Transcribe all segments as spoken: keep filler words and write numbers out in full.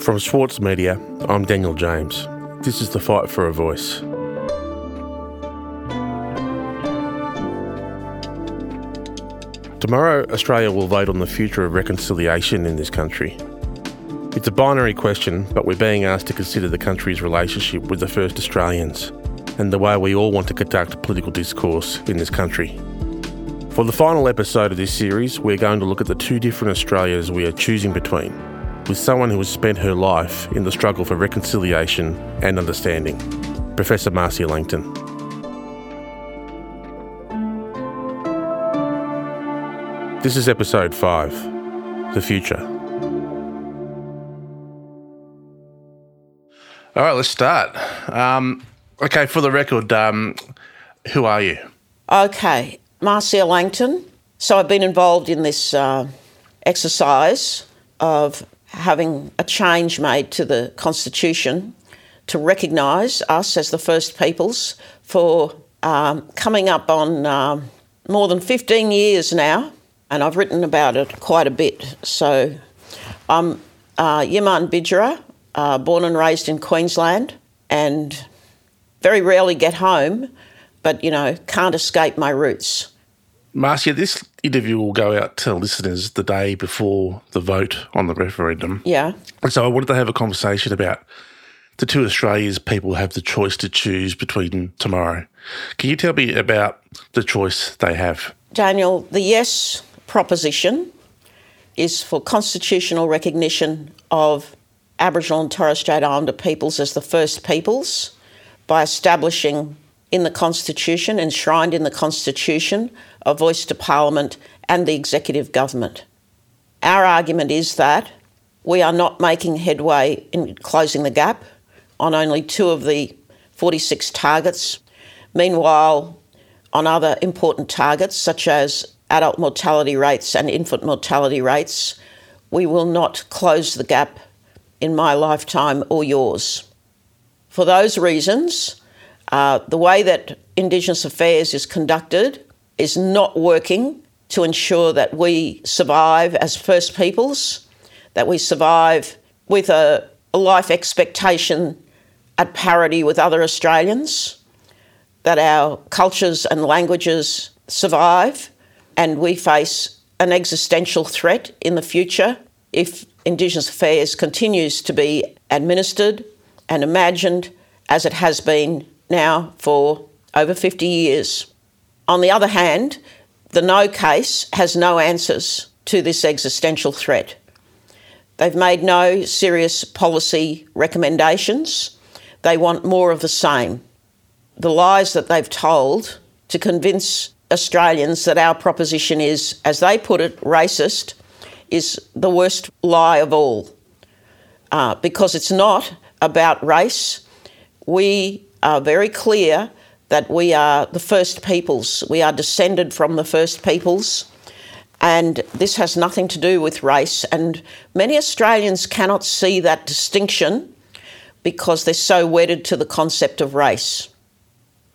From Schwartz Media, I'm Daniel James. This is The Fight for a Voice. Tomorrow, Australia will vote on the future of reconciliation in this country. It's a binary question, but we're being asked to consider the country's relationship with the first Australians and the way we all want to conduct political discourse in this country. For the final episode of this series, we're going to look at the two different Australias we are choosing between, with someone who has spent her life in the struggle for reconciliation and understanding, Professor Marcia Langton. This is Episode five, The Future. All right, let's start. Um, okay, for the record, um, who are you? Okay, Marcia Langton. So I've been involved in this uh, exercise of having a change made to the Constitution to recognise us as the First Peoples for um, coming up on um, more than fifteen years now, and I've written about it quite a bit. So I'm uh, Yiman Bidjara, uh, born and raised in Queensland, and very rarely get home, but, you know, can't escape my roots. Marcia, this interview will go out to listeners the day before the vote on the referendum. Yeah. And so I wanted to have a conversation about the two Australias people have the choice to choose between tomorrow. Can you tell me about the choice they have? Daniel, the yes proposition is for constitutional recognition of Aboriginal and Torres Strait Islander peoples as the First Peoples by establishing in the Constitution, enshrined in the Constitution, a voice to Parliament and the executive government. Our argument is that we are not making headway in closing the gap on only two of the forty-six targets. Meanwhile, on other important targets, such as adult mortality rates and infant mortality rates, we will not close the gap in my lifetime or yours. For those reasons, Uh, the way that Indigenous affairs is conducted is not working to ensure that we survive as First Peoples, that we survive with a, a life expectation at parity with other Australians, that our cultures and languages survive, and we face an existential threat in the future if Indigenous affairs continues to be administered and imagined as it has been now for over fifty years. On the other hand, the no case has no answers to this existential threat. They've made no serious policy recommendations. They want more of the same. The lies that they've told to convince Australians that our proposition is, as they put it, racist, is the worst lie of all. Uh, because it's not about race. We are very clear that we are the First Peoples. We are descended from the First Peoples, and this has nothing to do with race. And many Australians cannot see that distinction because they're so wedded to the concept of race.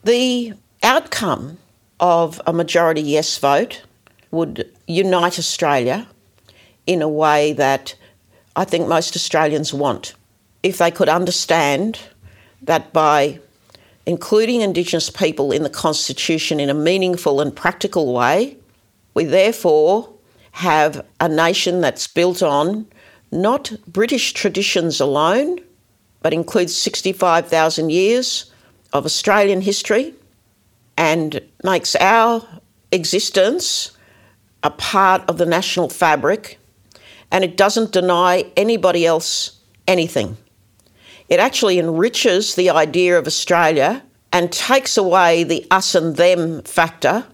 The outcome of a majority yes vote would unite Australia in a way that I think most Australians want. If they could understand that by including Indigenous people in the Constitution in a meaningful and practical way, we therefore have a nation that's built on not British traditions alone, but includes sixty-five thousand years of Australian history and makes our existence a part of the national fabric, and it doesn't deny anybody else anything. It actually enriches the idea of Australia and takes away the us and them factor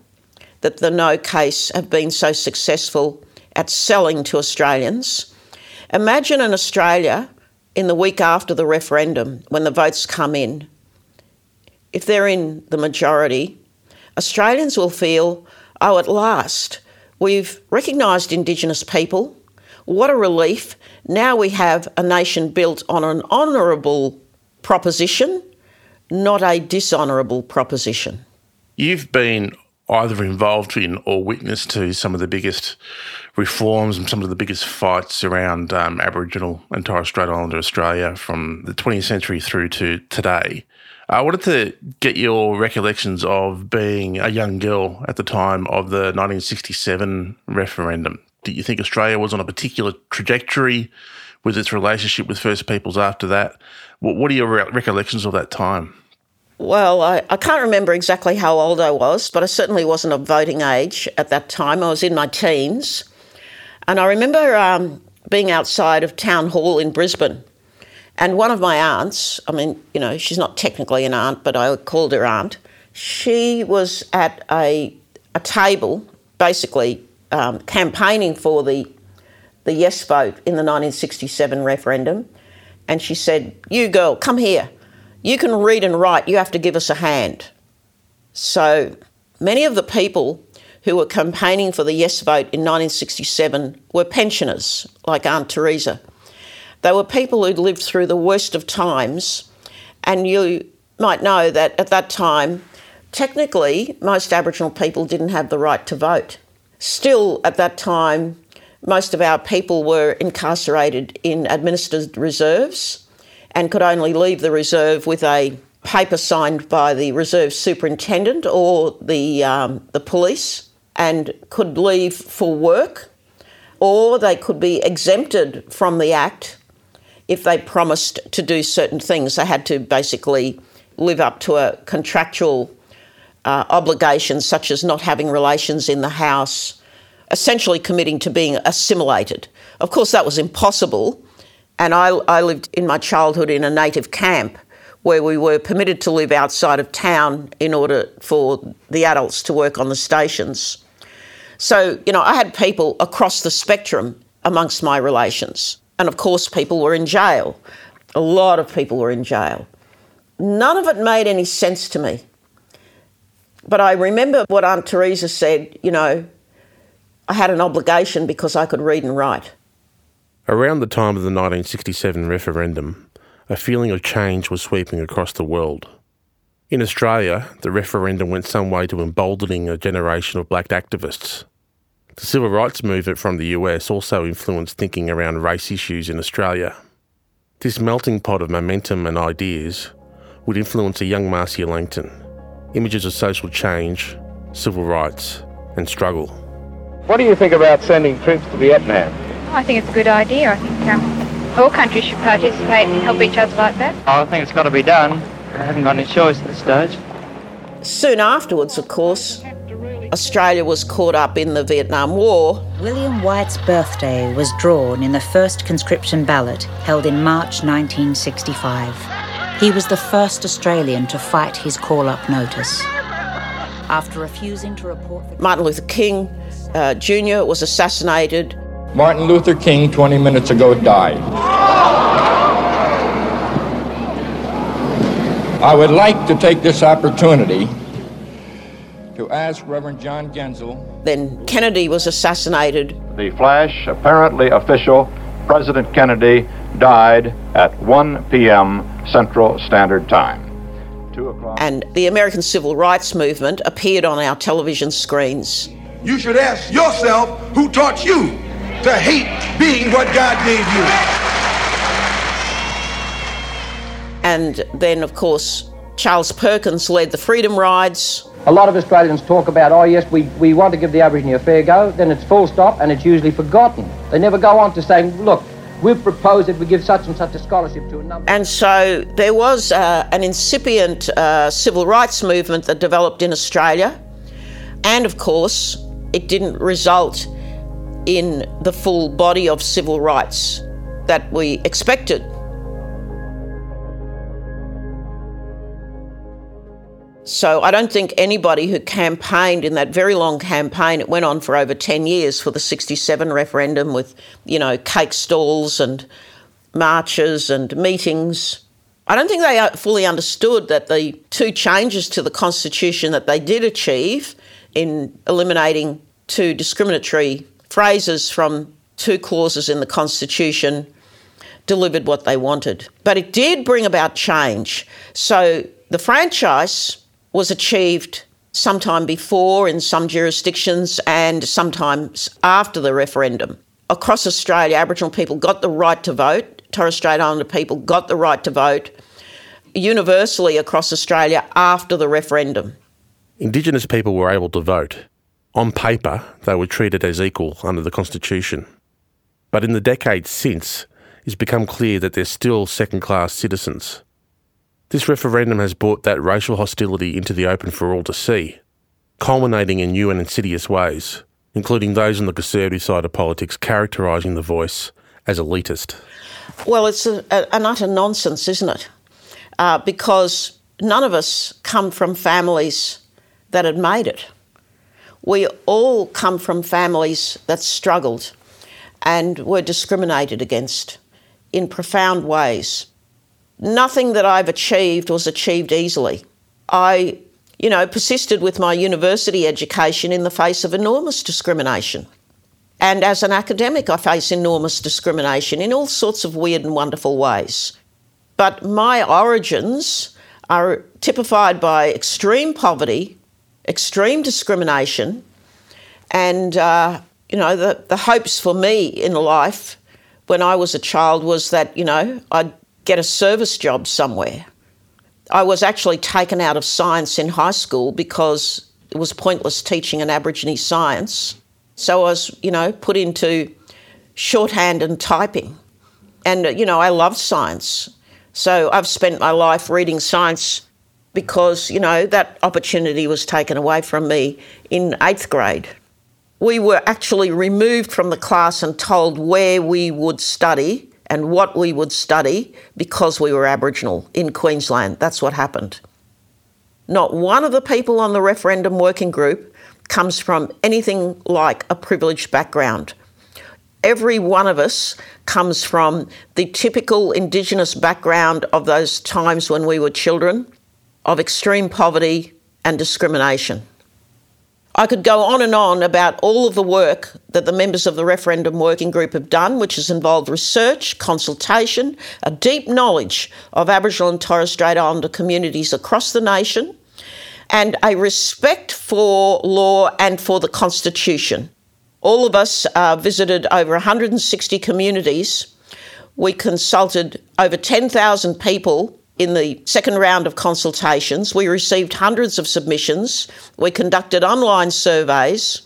that the no case have been so successful at selling to Australians. Imagine an Australia in the week after the referendum when the votes come in. If they're in the majority, Australians will feel, oh, at last, we've recognised Indigenous people. What a relief. Now we have a nation built on an honourable proposition, not a dishonourable proposition. You've been either involved in or witness to some of the biggest reforms and some of the biggest fights around um, Aboriginal and Torres Strait Islander Australia from the twentieth century through to today. I wanted to get your recollections of being a young girl at the time of the nineteen sixty-seven referendum. Did you think Australia was on a particular trajectory with its relationship with First Peoples after that? What are your re- recollections of that time? Well, I, I can't remember exactly how old I was, but I certainly wasn't of voting age at that time. I was in my teens. And I remember um, being outside of Town Hall in Brisbane. And one of my aunts, I mean, you know, she's not technically an aunt, but I called her aunt. She was at a a table basically um, campaigning for the the yes vote in the nineteen sixty-seven referendum. And she said, "You girl, come here. You can read and write. You have to give us a hand." So many of the people who were campaigning for the yes vote in nineteen sixty-seven were pensioners, like Aunt Teresa. They were people who'd lived through the worst of times, and you might know that at that time, technically, most Aboriginal people didn't have the right to vote. Still, at that time, most of our people were incarcerated in administered reserves and could only leave the reserve with a paper signed by the reserve superintendent or the um, the police, and could leave for work, or they could be exempted from the Act if they promised to do certain things. They had to basically live up to a contractual uh, obligation, such as not having relations in the house, essentially committing to being assimilated. Of course, that was impossible. And I, I lived in my childhood in a native camp where we were permitted to live outside of town in order for the adults to work on the stations. So, you know, I had people across the spectrum amongst my relations. And, of course, people were in jail. A lot of people were in jail. None of it made any sense to me. But I remember what Aunt Teresa said, you know, I had an obligation because I could read and write. Around the time of the nineteen sixty-seven referendum, a feeling of change was sweeping across the world. In Australia, the referendum went some way to emboldening a generation of black activists. The civil rights movement from the U S also influenced thinking around race issues in Australia. This melting pot of momentum and ideas would influence a young Marcia Langton. Images of social change, civil rights and struggle. What do you think about sending troops to Vietnam? I think it's a good idea. I think um, all countries should participate and help each other like that. I think it's got to be done. I haven't got any choice at this stage. Soon afterwards, of course, Australia was caught up in the Vietnam War. William White's birthday was drawn in the first conscription ballot held in March nineteen sixty-five. He was the first Australian to fight his call-up notice. After refusing to report... The... Martin Luther King uh, Junior was assassinated. Martin Luther King, twenty minutes ago, died. I would like to take this opportunity to ask Reverend John Gensel... Then Kennedy was assassinated. The flash, apparently official, President Kennedy died at one p.m. Central Standard Time. two o'clock And the American Civil Rights Movement appeared on our television screens. You should ask yourself who taught you to hate being what God gave you. And then, of course, Charles Perkins led the Freedom Rides. A lot of Australians talk about, oh, yes, we, we want to give the Aboriginal a fair go, then it's full stop and it's usually forgotten. They never go on to saying, look, we've proposed that we give such and such a scholarship to a number. And so there was uh, an incipient uh, civil rights movement that developed in Australia. And, of course, it didn't result in the full body of civil rights that we expected. So I don't think anybody who campaigned in that very long campaign, it went on for over ten years for the sixty-seven referendum with, you know, cake stalls and marches and meetings. I don't think they fully understood that the two changes to the Constitution that they did achieve in eliminating two discriminatory phrases from two clauses in the Constitution delivered what they wanted. But it did bring about change. So the franchise was achieved sometime before in some jurisdictions and sometimes after the referendum. Across Australia, Aboriginal people got the right to vote. Torres Strait Islander people got the right to vote universally across Australia after the referendum. Indigenous people were able to vote. On paper, they were treated as equal under the Constitution. But in the decades since, it's become clear that they're still second-class citizens. This referendum has brought that racial hostility into the open for all to see, culminating in new and insidious ways, including those on the conservative side of politics characterising the voice as elitist. Well, it's a, a, an utter nonsense, isn't it? Uh, because none of us come from families that had made it. We all come from families that struggled and were discriminated against in profound ways. Nothing that I've achieved was achieved easily. I, you know, persisted with my university education in the face of enormous discrimination. And as an academic, I face enormous discrimination in all sorts of weird and wonderful ways. But my origins are typified by extreme poverty, extreme discrimination, and, uh, you know, the, the hopes for me in life when I was a child was that, you know, I'd get a service job somewhere. I was actually taken out of science in high school because it was pointless teaching an Aborigine science. So I was, you know, put into shorthand and typing. And, you know, I love science. So I've spent my life reading science because, you know, that opportunity was taken away from me in eighth grade. We were actually removed from the class and told where we would study and what we would study because we were Aboriginal in Queensland. That's what happened. Not one of the people on the referendum working group comes from anything like a privileged background. Every one of us comes from the typical Indigenous background of those times when we were children, of extreme poverty and discrimination. I could go on and on about all of the work that the members of the referendum working group have done, which has involved research, consultation, a deep knowledge of Aboriginal and Torres Strait Islander communities across the nation, and a respect for law and for the Constitution. All of us uh, visited over one hundred sixty communities. We consulted over ten thousand people in the second round of consultations. We received hundreds of submissions. We conducted online surveys.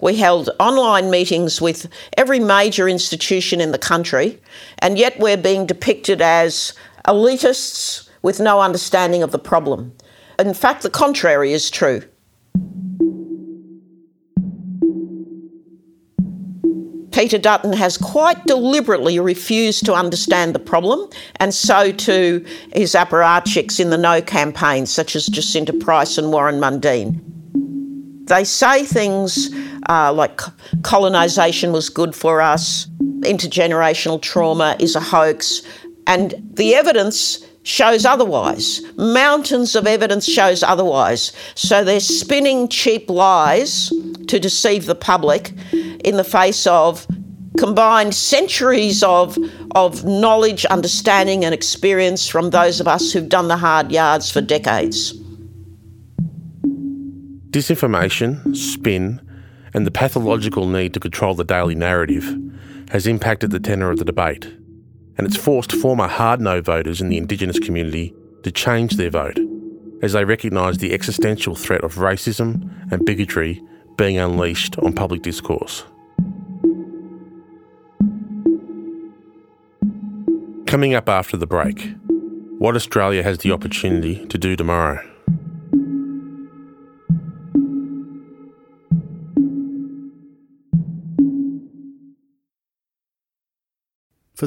We held online meetings with every major institution in the country, and yet we're being depicted as elitists with no understanding of the problem. In fact, the contrary is true. Peter Dutton has quite deliberately refused to understand the problem, and so too his apparatchiks in the No campaign, such as Jacinta Price and Warren Mundine. They say things uh, like colonisation was good for us, intergenerational trauma is a hoax, and the evidence shows otherwise. Mountains of evidence shows otherwise. So they're spinning cheap lies to deceive the public in the face of combined centuries of, of knowledge, understanding and experience from those of us who've done the hard yards for decades. Disinformation, spin and the pathological need to control the daily narrative has impacted the tenor of the debate, and it's forced former hard no voters in the Indigenous community to change their vote as they recognise the existential threat of racism and bigotry being unleashed on public discourse. Coming up after the break, what Australia has the opportunity to do tomorrow. For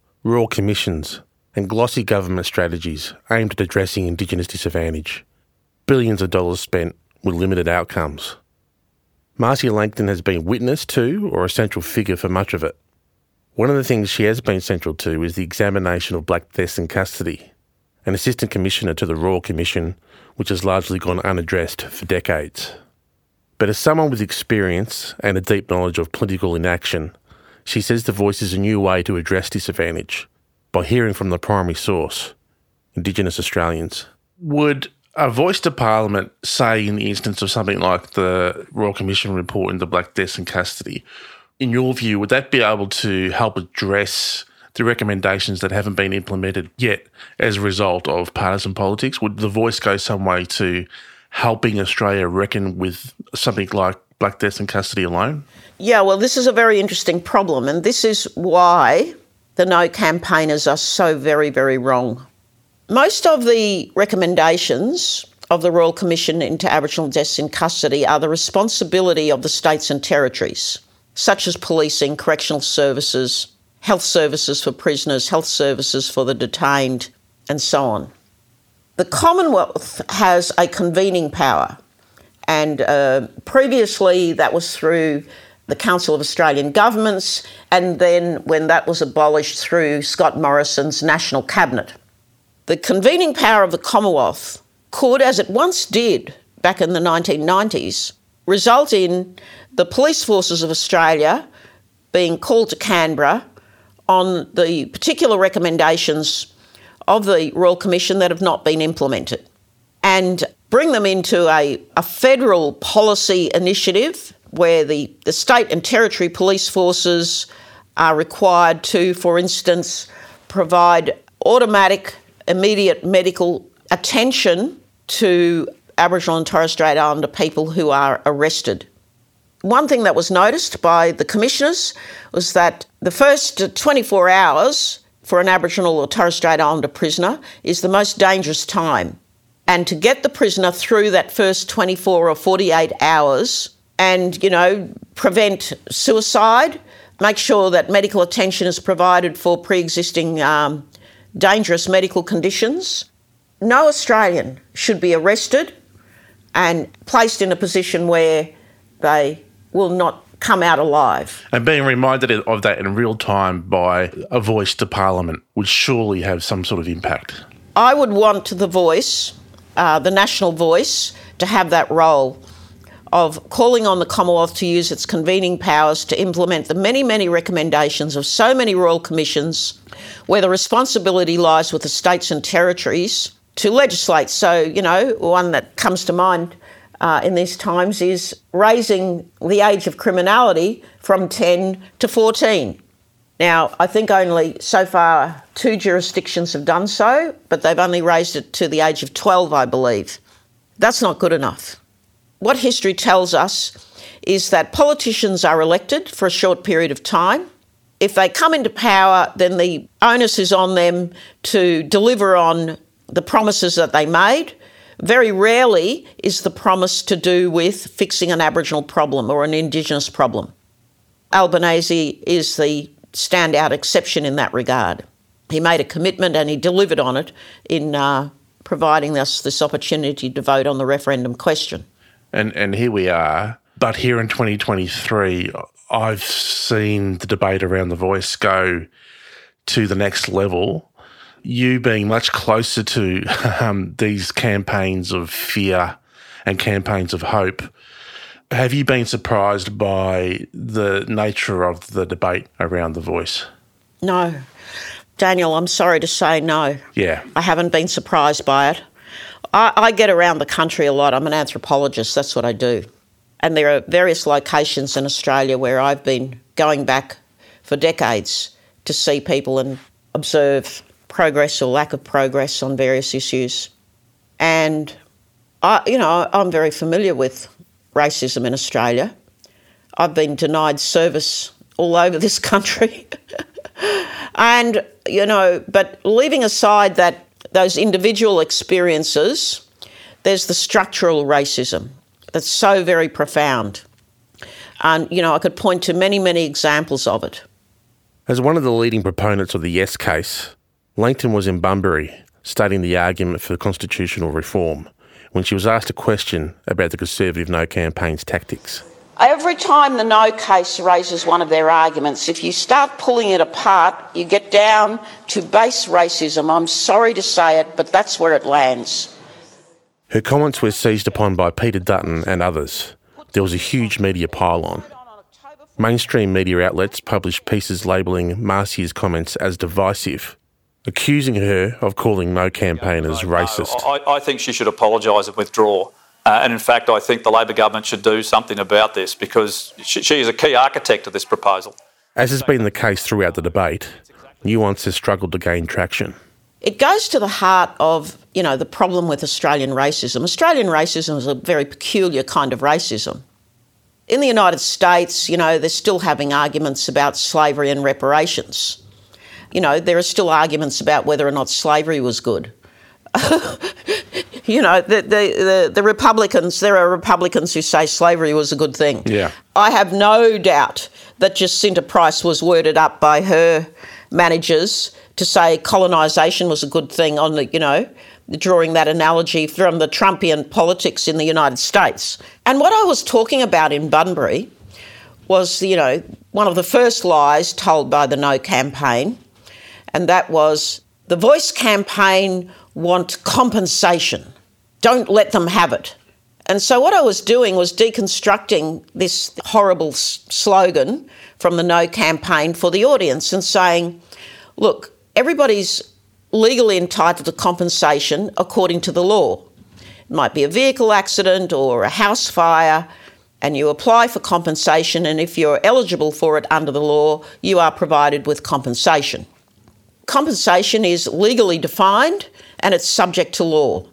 royal commissions, and glossy government strategies aimed at addressing Indigenous disadvantage. Billions of dollars spent with limited outcomes. Marcia Langton has been witness to or a central figure for much of it. One of the things she has been central to is the examination of black deaths in custody, an assistant commissioner to the Royal Commission, which has largely gone unaddressed for decades. But as someone with experience and a deep knowledge of political inaction, she says the voice is a new way to address disadvantage by hearing from the primary source, Indigenous Australians. Would a voice to Parliament say, in the instance of something like the Royal Commission report into black deaths in custody, in your view, would that be able to help address the recommendations that haven't been implemented yet as a result of partisan politics? Would the voice go some way to helping Australia reckon with something like black deaths in custody alone? Yeah, well, this is a very interesting problem, and this is why the No campaigners are so very, very wrong. Most of the recommendations of the Royal Commission into Aboriginal deaths in custody are the responsibility of the states and territories, such as policing, correctional services, health services for prisoners, health services for the detained, and so on. The Commonwealth has a convening power, and uh, previously that was through the Council of Australian Governments, and then when that was abolished through Scott Morrison's National Cabinet. The convening power of the Commonwealth could, as it once did back in the nineteen nineties, result in the police forces of Australia being called to Canberra on the particular recommendations of the Royal Commission that have not been implemented, and bring them into a, a federal policy initiative where the, the state and territory police forces are required to, for instance, provide automatic, immediate medical attention to Aboriginal and Torres Strait Islander people who are arrested. One thing that was noticed by the commissioners was that the first twenty-four hours for an Aboriginal or Torres Strait Islander prisoner is the most dangerous time. And to get the prisoner through that first twenty-four or forty-eight hours and, you know, prevent suicide, make sure that medical attention is provided for pre-existing um, dangerous medical conditions. No Australian should be arrested and placed in a position where they will not come out alive. And being reminded of that in real time by a voice to Parliament would surely have some sort of impact. I would want the voice, uh, the national voice, to have that role of calling on the Commonwealth to use its convening powers to implement the many, many recommendations of so many royal commissions where the responsibility lies with the states and territories to legislate. So, you know, one that comes to mind Uh, in these times is raising the age of criminality from ten to fourteen. Now, I think only so far two jurisdictions have done so, but they've only raised it to the age of twelve, I believe. That's not good enough. What history tells us is that politicians are elected for a short period of time. If they come into power, then the onus is on them to deliver on the promises that they made. Very rarely is the promise to do with fixing an Aboriginal problem or an Indigenous problem. Albanese is the standout exception in that regard. He made a commitment and he delivered on it in uh, providing us this opportunity to vote on the referendum question. And, and here we are. But here in twenty twenty-three, I've seen the debate around the voice go to the next level. You being much closer to um, these campaigns of fear and campaigns of hope, have you been surprised by the nature of the debate around the voice? No. Daniel, I'm sorry to say no. Yeah. I haven't been surprised by it. I, I get around the country a lot. I'm an anthropologist. That's what I do. And there are various locations in Australia where I've been going back for decades to see people and observe progress or lack of progress on various issues. And I, you know, I'm very familiar with racism in Australia. I've been denied service all over this country. And, you know, but leaving aside that those individual experiences, there's the structural racism that's so very profound. And, you know, I could point to many, many examples of it. As one of the leading proponents of the Yes case, Langton was in Bunbury stating the argument for constitutional reform when she was asked a question about the Conservative No campaign's tactics. Every time the No case raises one of their arguments, if you start pulling it apart, you get down to base racism. I'm sorry to say it, but that's where it lands. Her comments were seized upon by Peter Dutton and others. There was a huge media pile-on. Mainstream media outlets published pieces labelling Marcia's comments as divisive, accusing her of calling No campaigners racist. No, I, I think she should apologise and withdraw. Uh, and in fact, I think the Labor government should do something about this because she, she is a key architect of this proposal. As has been the case throughout the debate, nuance has struggled to gain traction. It goes to the heart of, you know, the problem with Australian racism. Australian racism is a very peculiar kind of racism. In the United States, you know, they're still having arguments about slavery and reparations. You know, there are still arguments about whether or not slavery was good. You know, the, the, the, the Republicans, there are Republicans who say slavery was a good thing. Yeah. I have no doubt that Jacinta Price was worded up by her managers to say colonisation was a good thing on the, you know, drawing that analogy from the Trumpian politics in the United States. And what I was talking about in Bunbury was, you know, one of the first lies told by the No campaign, and that was the Voice campaign want compensation. Don't let them have it. And so what I was doing was deconstructing this horrible s- slogan from the No campaign for the audience and saying, look, everybody's legally entitled to compensation according to the law. It might be a vehicle accident or a house fire, and you apply for compensation, and if you're eligible for it under the law, you are provided with compensation. Compensation is legally defined and it's subject to law.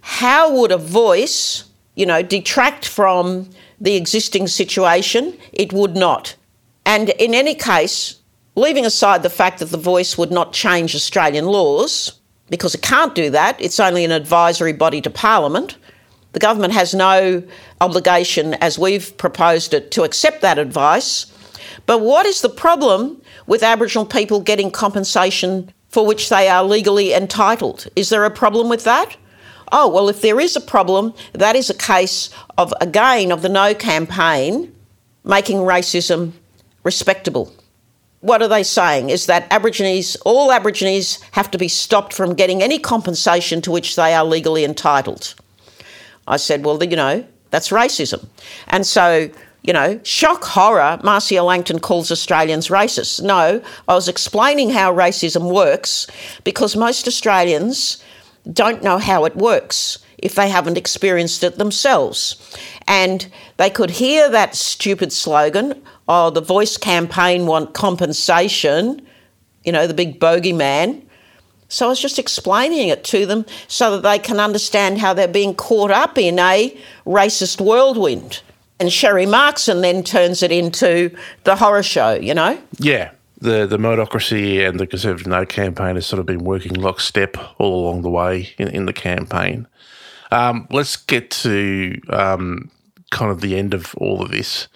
How would a voice, you know, detract from the existing situation? It would not. And in any case, leaving aside the fact that the Voice would not change Australian laws, because it can't do that, it's only an advisory body to Parliament. The government has no obligation, as we've proposed it, to accept that advice. But what is the problem with Aboriginal people getting compensation for which they are legally entitled? Is there a problem with that? Oh, well, if there is a problem, that is a case of, again, of the No campaign making racism respectable. What are they saying? Is that Aborigines, all Aborigines have to be stopped from getting any compensation to which they are legally entitled. I said, well, you know, that's racism. And so, you know, shock, horror, Marcia Langton calls Australians racist. No, I was explaining how racism works because most Australians don't know how it works if they haven't experienced it themselves. And they could hear that stupid slogan, oh, the Voice campaign want compensation, you know, the big bogeyman. So I was just explaining it to them so that they can understand how they're being caught up in a racist whirlwind. And Sherry Markson then turns it into the horror show, you know? Yeah, the, the Murdochocracy and the Conservative No campaign has sort of been working lockstep all along the way in, in the campaign. Um, let's get to um, kind of the end of all of this.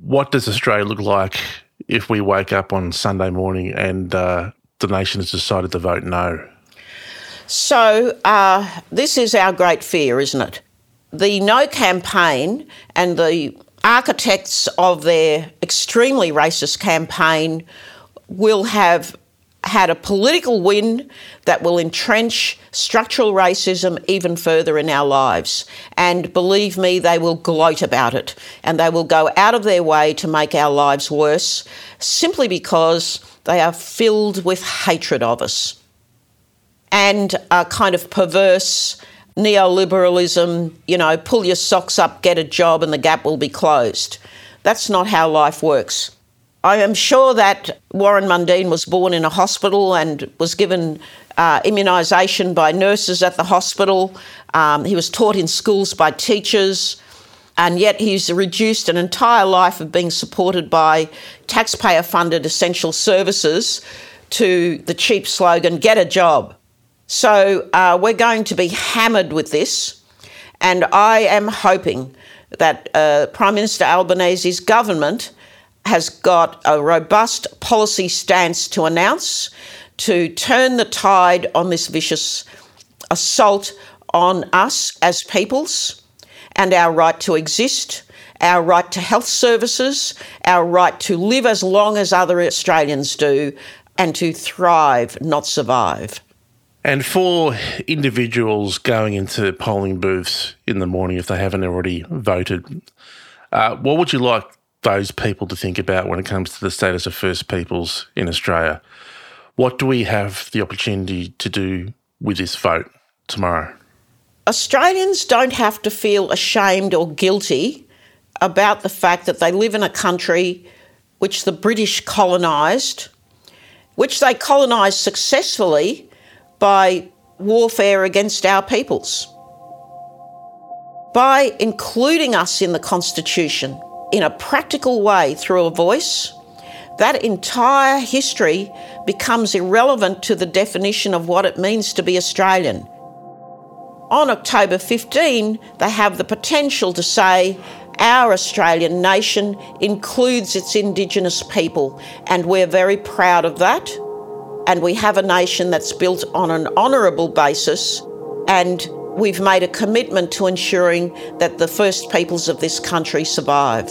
What does Australia look like if we wake up on Sunday morning and uh, the nation has decided to vote no? So uh, this is our great fear, isn't it? The No campaign and the architects of their extremely racist campaign will have had a political win that will entrench structural racism even further in our lives. And believe me, they will gloat about it and they will go out of their way to make our lives worse simply because they are filled with hatred of us and a kind of perverse neoliberalism, you know, pull your socks up, get a job and the gap will be closed. That's not how life works. I am sure that Warren Mundine was born in a hospital and was given uh, immunisation by nurses at the hospital. Um, he was taught in schools by teachers, and yet he's reduced an entire life of being supported by taxpayer-funded essential services to the cheap slogan, get a job. So uh, we're going to be hammered with this, and I am hoping that uh, Prime Minister Albanese's government has got a robust policy stance to announce to turn the tide on this vicious assault on us as peoples and our right to exist, our right to health services, our right to live as long as other Australians do and to thrive, not survive. And for individuals going into polling booths in the morning, if they haven't already voted, uh, what would you like those people to think about when it comes to the status of First Peoples in Australia? What do we have the opportunity to do with this vote tomorrow? Australians don't have to feel ashamed or guilty about the fact that they live in a country which the British colonised, which they colonised successfully by warfare against our peoples. By including us in the Constitution in a practical way through a voice, that entire history becomes irrelevant to the definition of what it means to be Australian. On October fifteenth, they have the potential to say, our Australian nation includes its Indigenous people, and we're very proud of that. And we have a nation that's built on an honourable basis, and we've made a commitment to ensuring that the First Peoples of this country survive.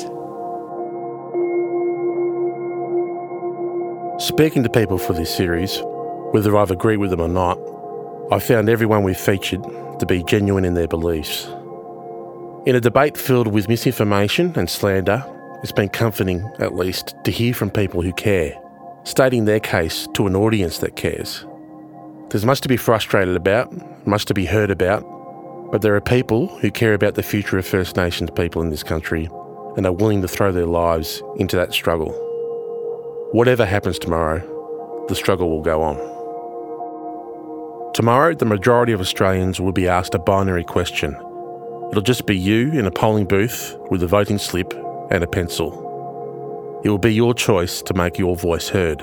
Speaking to people for this series, whether I've agreed with them or not, I found everyone we've featured to be genuine in their beliefs. In a debate filled with misinformation and slander, it's been comforting, at least, to hear from people who care, stating their case to an audience that cares. There's much to be frustrated about, much to be heard about, but there are people who care about the future of First Nations people in this country and are willing to throw their lives into that struggle. Whatever happens tomorrow, the struggle will go on. Tomorrow, the majority of Australians will be asked a binary question. It'll just be you in a polling booth with a voting slip and a pencil. It will be your choice to make your voice heard.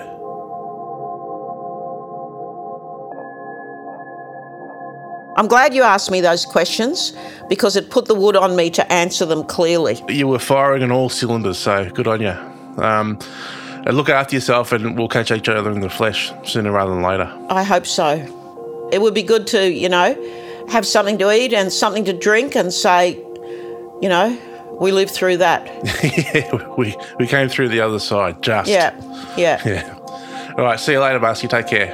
I'm glad you asked me those questions because it put the wood on me to answer them clearly. You were firing on all cylinders, so good on you. Um, and look after yourself and we'll catch each other in the flesh sooner rather than later. I hope so. It would be good to, you know, have something to eat and something to drink and say, you know, we lived through that. yeah, we, we came through the other side, just. Yeah, yeah. yeah. All right, see you later, Marcia. Take care.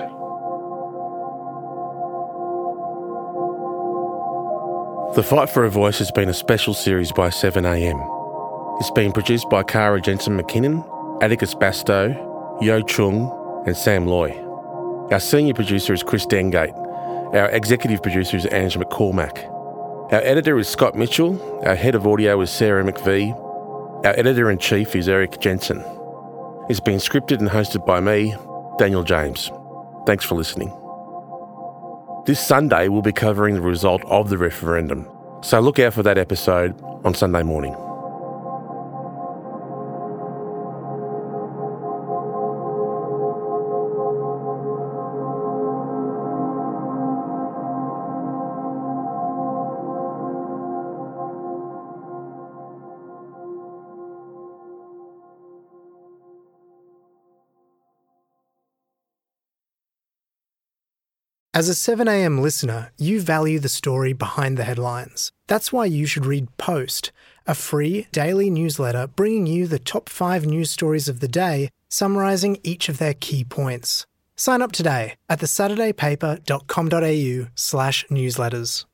The Fight for a Voice has been a special series by seven a m. It's been produced by Cara Jensen-McKinnon, Atticus Bastow, Yo Chung and Sam Loy. Our senior producer is Chris Dengate. Our executive producer is Ange McCormack. Our editor is Scott Mitchell. Our head of audio is Sarah McVee. Our editor-in-chief is Eric Jensen. It's been scripted and hosted by me, Daniel James. Thanks for listening. This Sunday, we'll be covering the result of the referendum, so look out for that episode on Sunday morning. As a seven a m listener, you value the story behind the headlines. That's why you should read Post, a free daily newsletter bringing you the top five news stories of the day, summarising each of their key points. Sign up today at the saturday paper dot com dot a u slash newsletters.